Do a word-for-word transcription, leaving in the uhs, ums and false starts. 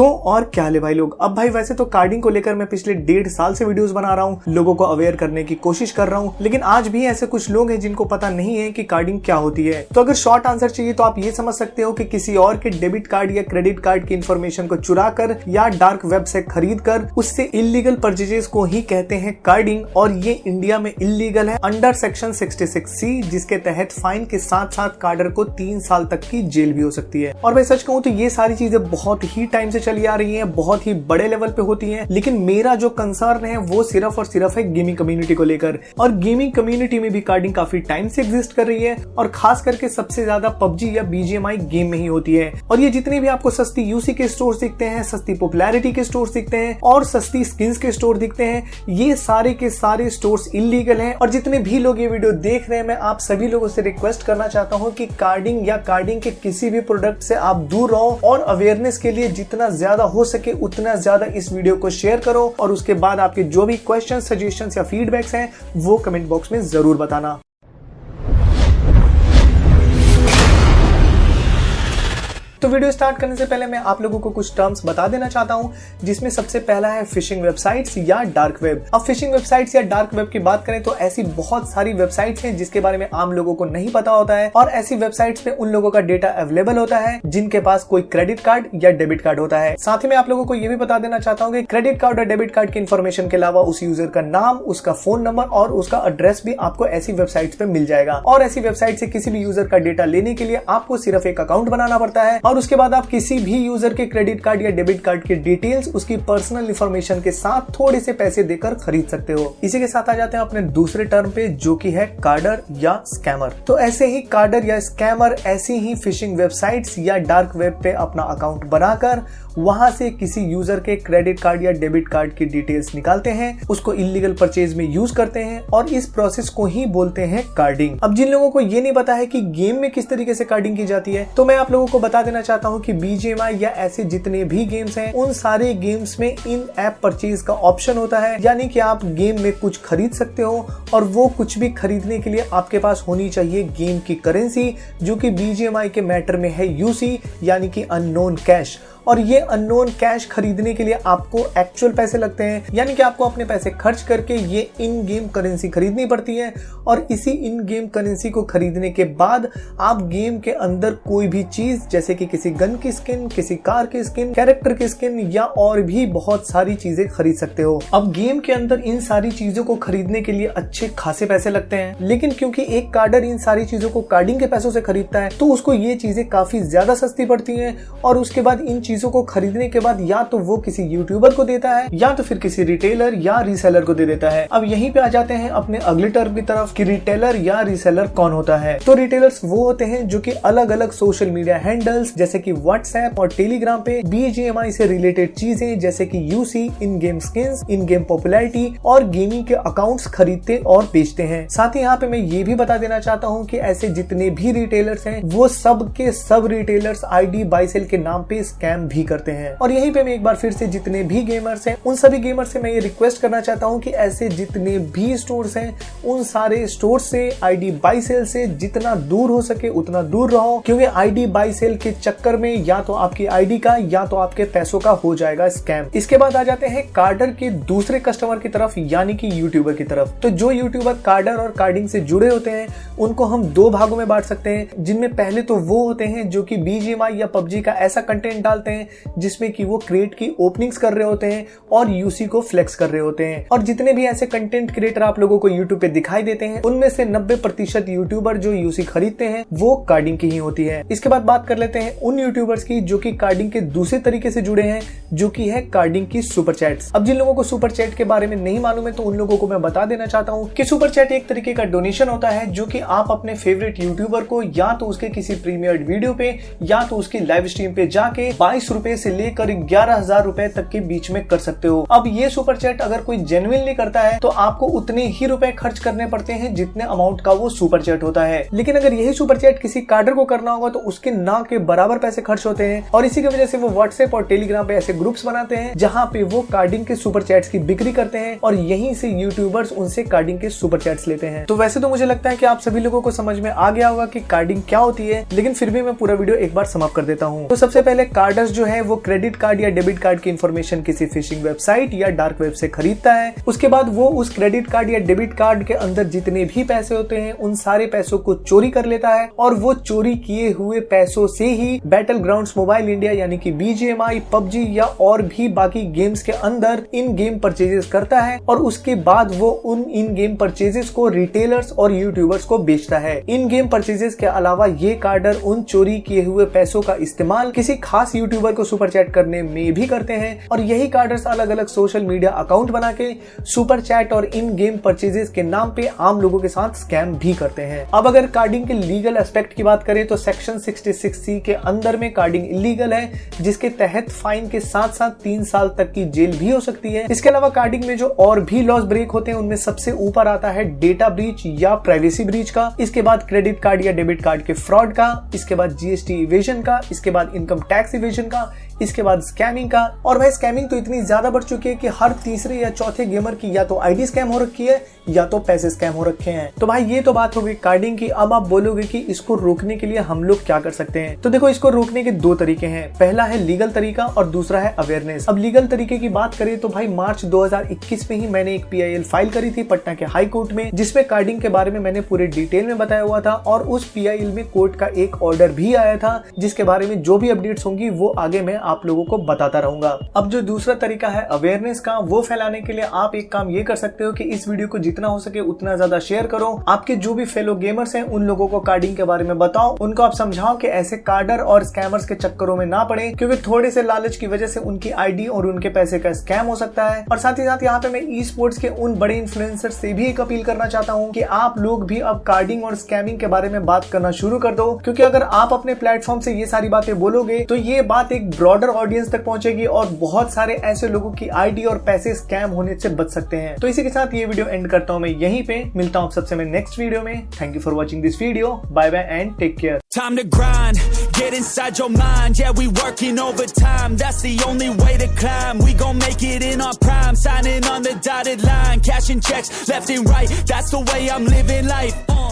तो और क्या ले भाई लोग। अब भाई वैसे तो कार्डिंग को लेकर मैं पिछले डेढ़ साल से वीडियोस बना रहा हूँ, लोगों को अवेयर करने की कोशिश कर रहा हूँ, लेकिन आज भी ऐसे कुछ लोग हैं जिनको पता नहीं है कि कार्डिंग क्या होती है। तो अगर शॉर्ट आंसर चाहिए तो आप ये समझ सकते हो कि किसी और के डेबिट कार्ड या क्रेडिट कार्ड की इन्फॉर्मेशन को चुरा कर या डार्क वेब से खरीद कर उससे इल्लीगल परचेजेस को ही कहते हैं कार्डिंग, और ये इंडिया में इल्लीगल है अंडर सेक्शन छियासठ सी, जिसके तहत फाइन के साथ साथ कार्डर को तीन साल तक की जेल भी हो सकती है। और मैं सच कहूँ तो ये सारी चीजें बहुत ही टाइम से चली आ रही है, बहुत ही बड़े लेवल पे होती है, लेकिन मेरा जो कंसर्न है वो सिर्फ और सिर्फ है गेमिंग कम्युनिटी को लेकर। और गेमिंग कम्युनिटी में भी कार्डिंग काफी टाइम से एग्जिस्ट कर रही है, और खास करके सबसे ज्यादा पबजी या बीजीएमआई गेम में ही होती है। और ये जितने भी आपको सस्ती यूसी के स्टोर दिखते हैं, सस्ती पॉपुलैरिटी के स्टोर दिखते हैं और सस्ती स्किन्स के स्टोर दिखते हैं, ये सारे के सारे स्टोर्स इल्लीगल हैं। और जितने भी लोग ये वीडियो देख रहे हैं, मैं आप सभी लोगों से रिक्वेस्ट करना चाहता हूँ कि कार्डिंग या कार्डिंग के किसी भी प्रोडक्ट से आप दूर रहो, और अवेयरनेस के लिए जितना ज्यादा हो सके उतना ज्यादा इस वीडियो को शेयर करो, और उसके बाद आपके जो भी क्वेश्चन, सजेशन या फीडबैक्स हैं वो कमेंट बॉक्स में जरूर बताना। तो वीडियो स्टार्ट करने से पहले मैं आप लोगों को कुछ टर्म्स बता देना चाहता हूँ, जिसमें सबसे पहला है फिशिंग वेबसाइट्स या डार्क वेब। अब फिशिंग वेबसाइट्स या डार्क वेब की बात करें तो ऐसी बहुत सारी वेबसाइट्स हैं जिसके बारे में आम लोगों को नहीं पता होता है, और ऐसी वेबसाइट्स पे उन लोगों का डेटा अवेलेबल होता है जिनके पास कोई क्रेडिट कार्ड या डेबिट कार्ड होता है। साथ ही मैं आप लोगों को ये भी बता देना चाहता हूँ कि क्रेडिट कार्ड और डेबिट कार्ड की इन्फॉर्मेशन के अलावा उस यूजर का नाम, उसका फोन नंबर और उसका एड्रेस भी आपको ऐसी वेबसाइट्स पे मिल जाएगा। और ऐसी वेबसाइट से किसी भी यूजर का डेटा लेने के लिए आपको सिर्फ एक अकाउंट बनाना पड़ता है, और उसके बाद आप किसी भी यूजर के क्रेडिट कार्ड या डेबिट कार्ड के डिटेल्स उसकी पर्सनल इन्फॉर्मेशन के साथ थोड़े से पैसे देकर खरीद सकते हो। इसी के साथ आ जाते हैं अपने दूसरे टर्म पे, जो कि है कार्डर या स्कैमर। तो ऐसे ही कार्डर या स्कैमर ऐसी ही फिशिंग वेबसाइट्स या डार्क वेब पे अपना अकाउंट बनाकर वहां से किसी यूजर के क्रेडिट कार्ड या डेबिट कार्ड की डिटेल्स निकालते हैं, उसको इल्लीगल परचेज में यूज करते हैं, और इस प्रोसेस को ही बोलते हैं कार्डिंग। अब जिन लोगों को ये नहीं पता है कि गेम में किस तरीके से कार्डिंग की जाती है, तो मैं आप लोगों को बता देना चाहता हूँ कि बीजीएमआई या ऐसे जितने भी गेम्स हैं, उन सारे गेम्स में इन ऐप परचेज का ऑप्शन होता है, यानी कि आप गेम में कुछ खरीद सकते हो, और वो कुछ भी खरीदने के लिए आपके पास होनी चाहिए गेम की करेंसी, जो कि बीजीएमआई के मैटर में है यूसी, यानी कि अननोन कैश। और ये अननोन कैश खरीदने के लिए आपको एक्चुअल पैसे लगते हैं, यानी कि आपको अपने पैसे खर्च करके ये इन गेम करेंसी खरीदनी पड़ती है, और इसी इन गेम करेंसी को खरीदने के बाद आप गेम के अंदर कोई भी चीज, जैसे कि किसी गन की स्किन, किसी कार की स्किन, कैरेक्टर की स्किन या और भी बहुत सारी चीजें खरीद सकते हो। अब गेम के अंदर इन सारी चीजों को खरीदने के लिए अच्छे खासे पैसे लगते हैं, लेकिन क्योंकि एक कार्डर इन सारी चीजों को कार्डिंग के पैसों से खरीदता है, तो उसको ये चीजें काफी ज्यादा सस्ती पड़ती है, और उसके बाद इन चीजों को खरीदने के बाद या तो वो किसी यूट्यूबर को देता है या तो फिर किसी रिटेलर या रीसेलर को दे देता है। अब यहीं पे आ जाते हैं अपने अगले टर्म की तरफ कि रिटेलर या रीसेलर कौन होता है। तो रिटेलर्स वो होते हैं जो कि अलग अलग सोशल मीडिया हैंडल्स जैसे कि व्हाट्सएप और टेलीग्राम पे बीजीएमआई से रिलेटेड चीजें जैसे कि UC, in game skins, in game popularity और गेमिंग के अकाउंट्स खरीदते और बेचते हैं। साथ ही यहाँ पे मैं ये भी बता देना चाहता हूँ कि ऐसे जितने भी रिटेलर्स हैं वो सब के सब रिटेलर्स आईडी बाय सेल के नाम पे स्कैम भी करते हैं। और यहीं पे मैं एक बार फिर से जितने भी गेमर्स हैं, उन सभी गेमर्स से मैं ये रिक्वेस्ट करना चाहता हूं कि ऐसे जितने भी स्टोर्स हैं, उन सारे स्टोर्स से, आईडी बाय सेल से जितना दूर हो सके उतना दूर रहो, क्योंकि आईडी बाय सेल के चक्कर में या तो आपकी आईडी का या तो आपके पैसों का हो जाएगा स्कैम। इसके बाद आ जाते हैं कार्डर के दूसरे कस्टमर की तरफ, यानी कि यूट्यूबर की तरफ। तो जो यूट्यूबर कार्डर और कार्डिंग से जुड़े होते हैं, उनको हम दो भागों में बांट सकते हैं, जिनमें पहले तो वो होते हैं जो कि बीजीएमआई या पबजी का ऐसा कंटेंट डालते जिसमें कि वो क्रिएट की ओपनिंग्स कर रहे होते हैं और यूसी को फ्लेक्स कर रहे होते हैं। और जितने भी ऐसे कंटेंट क्रिएटर आप लोगों को यूट्यूब पे दिखाई देते हैं, उनमें से नब्बे प्रतिशत यूट्यूबर जो यूसी खरीदते हैं वो कार्डिंग की ही होती है। इसके बाद बात कर लेते हैं उन यूट्यूबर्स की जो कि कार्डिंग के दूसरे तरीके से जुड़े हैं, जो कि है कार्डिंग की सुपर चैट्स। अब जिन लोगों को सुपर चैट के बारे में नहीं मालूम है, तो उन लोगों को मैं बता देना चाहता हूँ कि सुपर चैट एक तरीके का डोनेशन होता है जो कि आप अपने फेवरेट यूट्यूबर को या तो उसके किसी प्रीमियर्ड वीडियो पे या तो उसकी लाइव स्ट्रीम पे जाके बाईस रुपए से लेकर ग्यारह हजार रुपए तक के बीच में कर सकते हो। अब ये सुपर चैट अगर कोई जेन्युइनली करता है तो आपको उतने ही रुपए खर्च करने पड़ते हैं जितने अमाउंट का वो सुपर चैट होता है, लेकिन अगर यही सुपर चैट किसी कार्डर को करना होगा तो उसके ना के बराबर पैसे खर्च होते हैं। और इसी की वजह से वो व्हाट्सएप और टेलीग्राम पे ऐसे ग्रुप्स बनाते हैं जहाँ पे वो कार्डिंग के सुपर चैट्स की बिक्री करते हैं, और यहीं से यूट्यूबर्स उनसे कार्डिंग के सुपर चैट्स लेते हैं। तो वैसे तो मुझे लगता है कि आप सभी लोगों को समझ में आ गया होगा कि कार्डिंग क्या होती है, लेकिन फिर भी मैं पूरा वीडियो एक बार समाप्त कर देता हूँ। तो सबसे पहले कार्डर यूजर्स जो है वो क्रेडिट कार्ड या डेबिट कार्ड की इन्फॉर्मेशन किसी फिशिंग वेबसाइट या डार्क वेब से खरीदता है। उसके बाद वो उस क्रेडिट कार्ड या डेबिट कार्ड के अंदर जितने भी पैसे होते हैं उन सारे पैसों को चोरी कर लेता है और वो चोरी किए हुए पैसों से ही बैटल ग्राउंड्स मोबाइल इंडिया यानी कि बीजीएमआई, पबजी या और भी बाकी गेम्स के अंदर इन गेम परचेजेस करता है और उसके बाद वो उन इन गेम परचेजेस को रिटेलर्स और यूट्यूबर्स को बेचता है। इन गेम परचेजेस के अलावा ये कार्डर उन चोरी किए हुए पैसों का इस्तेमाल किसी खास यूट्यूबर को सुपर चैट करने में भी करते हैं और यही कार्डर्स अलग अलग सोशल मीडिया अकाउंट बना के सुपर चैट और इन गेम परचेजेस के नाम पे आम लोगों के साथ स्कैम भी करते हैं। अब अगर कार्डिंग के लीगल एस्पेक्ट की बात करें तो सेक्शन छियासठ सी के अंदर में कार्डिंग इलीगल है, जिसके तहत फाइन के साथ साथ तीन साल तक की जेल भी हो सकती है। इसके अलावा कार्डिंग में जो और भी लॉस ब्रेक होते हैं उनमें सबसे ऊपर आता है डेटा ब्रीच या प्राइवेसी ब्रीच का, इसके बाद क्रेडिट कार्ड या डेबिट कार्ड के फ्रॉड का, इसके बाद जीएसटी इवेजन का, इसके बाद इनकम टैक्स इवेजन का, इसके बाद स्कैमिंग का। और भाई स्कैमिंग तो इतनी ज्यादा बढ़ चुकी है कि हर तीसरे या चौथे गेमर की या तो आईडी स्कैम हो रखी है या तो पैसे स्कैम हो रखे हैं। तो भाई ये तो बात होगी कार्डिंग की। अब आप बोलोगे कि इसको रोकने के लिए हम लोग क्या कर सकते हैं, तो देखो इसको रोकने के दो तरीके हैं, पहला है लीगल तरीका और दूसरा है अवेयरनेस। अब लीगल तरीके की बात करें तो भाई मार्च दो हज़ार इक्कीस में ही मैंने एक पीआईएल फाइल करी थी पटना के हाई कोर्ट में, जिसमें कार्डिंग के बारे में मैंने पूरे डिटेल में बताया हुआ था और उस पीआईएल में कोर्ट का एक ऑर्डर भी आया था, जिसके बारे में जो भी अपडेट्स होंगी वो आगे मैं आप लोगों को बताता रहूंगा। अब जो दूसरा तरीका है अवेयरनेस का, वो फैलाने के लिए आप एक काम ये कर सकते हो कि इस वीडियो को जितना हो सके उतना ज्यादा शेयर करो, आपके जो भी फेलो गेमर्स हैं उन लोगों को कार्डिंग के बारे में बताओ, उनको आप समझाओ कि ऐसे कार्डर और स्कैमर्स के चक्करों में ना पड़े, क्योंकि थोड़े से लालच की वजह से उनकी आईडी और उनके पैसे का स्कैम हो सकता है। और साथ ही साथ यहाँ पे मैं ई स्पोर्ट्स के उन बड़े इन्फ्लुएंसर से भी एक अपील करना चाहता हूँ कि आप लोग भी अब कार्डिंग और स्कैमिंग के बारे में बात करना शुरू कर दो, क्योंकि अगर आप अपने प्लेटफॉर्म से ये सारी बातें बोलोगे तो ये बात एक ब्रॉडर ऑडियंस तक पहुंचेगी और बहुत सारे ऐसे लोगों की आईडी और पैसे स्कैम होने से बच सकते हैं। तो इसी के साथ ये वीडियो एंड करता हूं मैं यहीं पे, मिलता हूं आप सबसे मैं नेक्स्ट वीडियो में। Thank you for watching this video, bye bye and take care. Time to grind, get inside your mind, yeah we working overtime, that's the only way to climb, we gon' make it in our prime, signing on the dotted line, cashing checks left and right, that's the way I'm living life, uh.